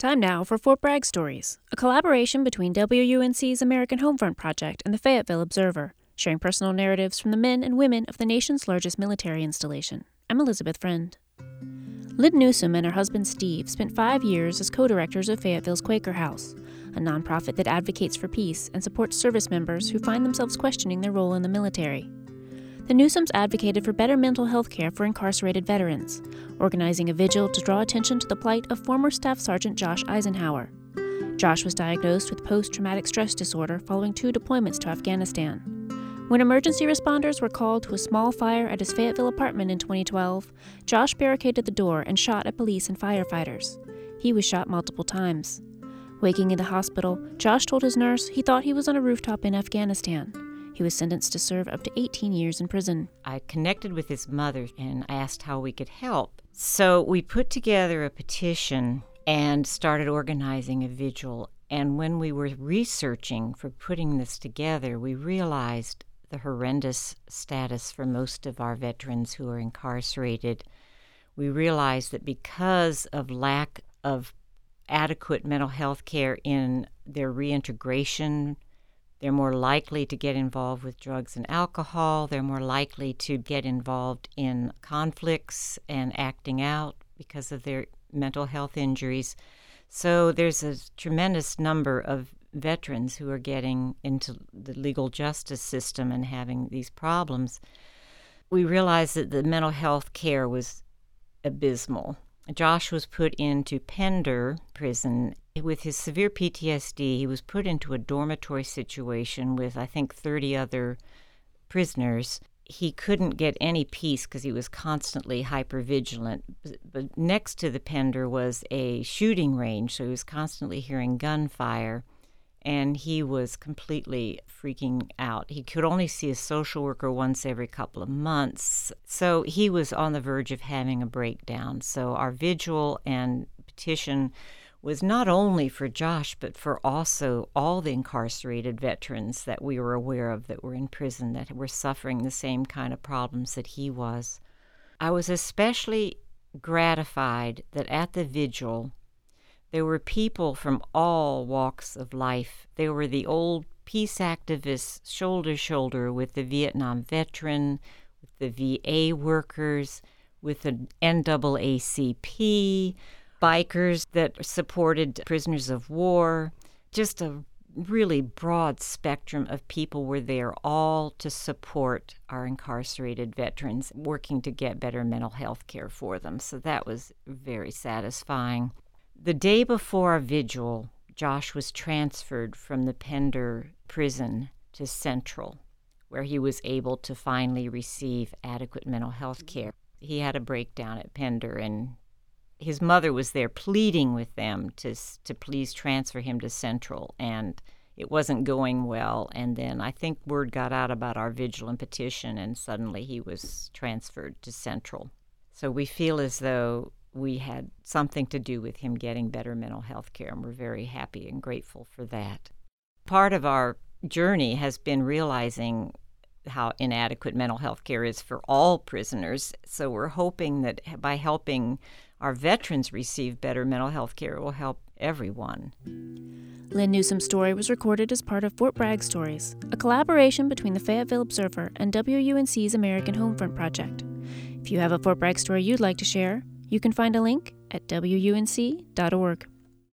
Time now for Fort Bragg Stories, a collaboration between WUNC's American Homefront Project and the Fayetteville Observer, sharing personal narratives from the men and women of the nation's largest military installation. I'm Elizabeth Friend. Lynn Newsom and her husband Steve spent 5 years as co-directors of Fayetteville's Quaker House, a nonprofit that advocates for peace and supports service members who find themselves questioning their role in the military. The Newsoms advocated for better mental health care for incarcerated veterans, organizing a vigil to draw attention to the plight of former Staff Sergeant Josh Eisenhower. Josh was diagnosed with post-traumatic stress disorder following 2 deployments to Afghanistan. When emergency responders were called to a small fire at his Fayetteville apartment in 2012, Josh barricaded the door and shot at police and firefighters. He was shot multiple times. Waking in the hospital, Josh told his nurse he thought he was on a rooftop in Afghanistan. He was sentenced to serve up to 18 years in prison. I connected with his mother and asked how we could help. So we put together a petition and started organizing a vigil. And when we were researching for putting this together, we realized the horrendous status for most of our veterans who are incarcerated. We realized that because of lack of adequate mental health care in their reintegration, they're more likely to get involved with drugs and alcohol. They're more likely to get involved in conflicts and acting out because of their mental health injuries. So there's a tremendous number of veterans who are getting into the legal justice system and having these problems. We realized that the mental health care was abysmal. Josh was put into Pender prison. With his severe PTSD, he was put into a dormitory situation with, I think, 30 other prisoners. He couldn't get any peace because he was constantly hypervigilant. But next to the Pender was a shooting range, so he was constantly hearing gunfire, and he was completely freaking out. He could only see a social worker once every couple of months, so he was on the verge of having a breakdown. So our vigil and petition was not only for Josh, but for also all the incarcerated veterans that we were aware of that were in prison that were suffering the same kind of problems that he was. I was especially gratified that at the vigil, there were people from all walks of life. There were the old peace activists shoulder to shoulder with the Vietnam veteran, with the VA workers, with the NAACP, bikers that supported prisoners of war. Just a really broad spectrum of people were there, all to support our incarcerated veterans, working to get better mental health care for them. So that was very satisfying. The day before our vigil, Josh was transferred from the Pender prison to Central, where he was able to finally receive adequate mental health care. He had a breakdown at Pender, and his mother was there pleading with them to please transfer him to Central, and it wasn't going well. And then I think word got out about our vigil and petition, and suddenly he was transferred to Central. So we feel as though we had something to do with him getting better mental health care, and we're very happy and grateful for that. Part of our journey has been realizing how inadequate mental health care is for all prisoners. So we're hoping that by helping our veterans receive better mental health care, it will help everyone. Lynn Newsom's story was recorded as part of Fort Bragg Stories, a collaboration between the Fayetteville Observer and WUNC's American Homefront Project. If you have a Fort Bragg story you'd like to share, you can find a link at WUNC.org.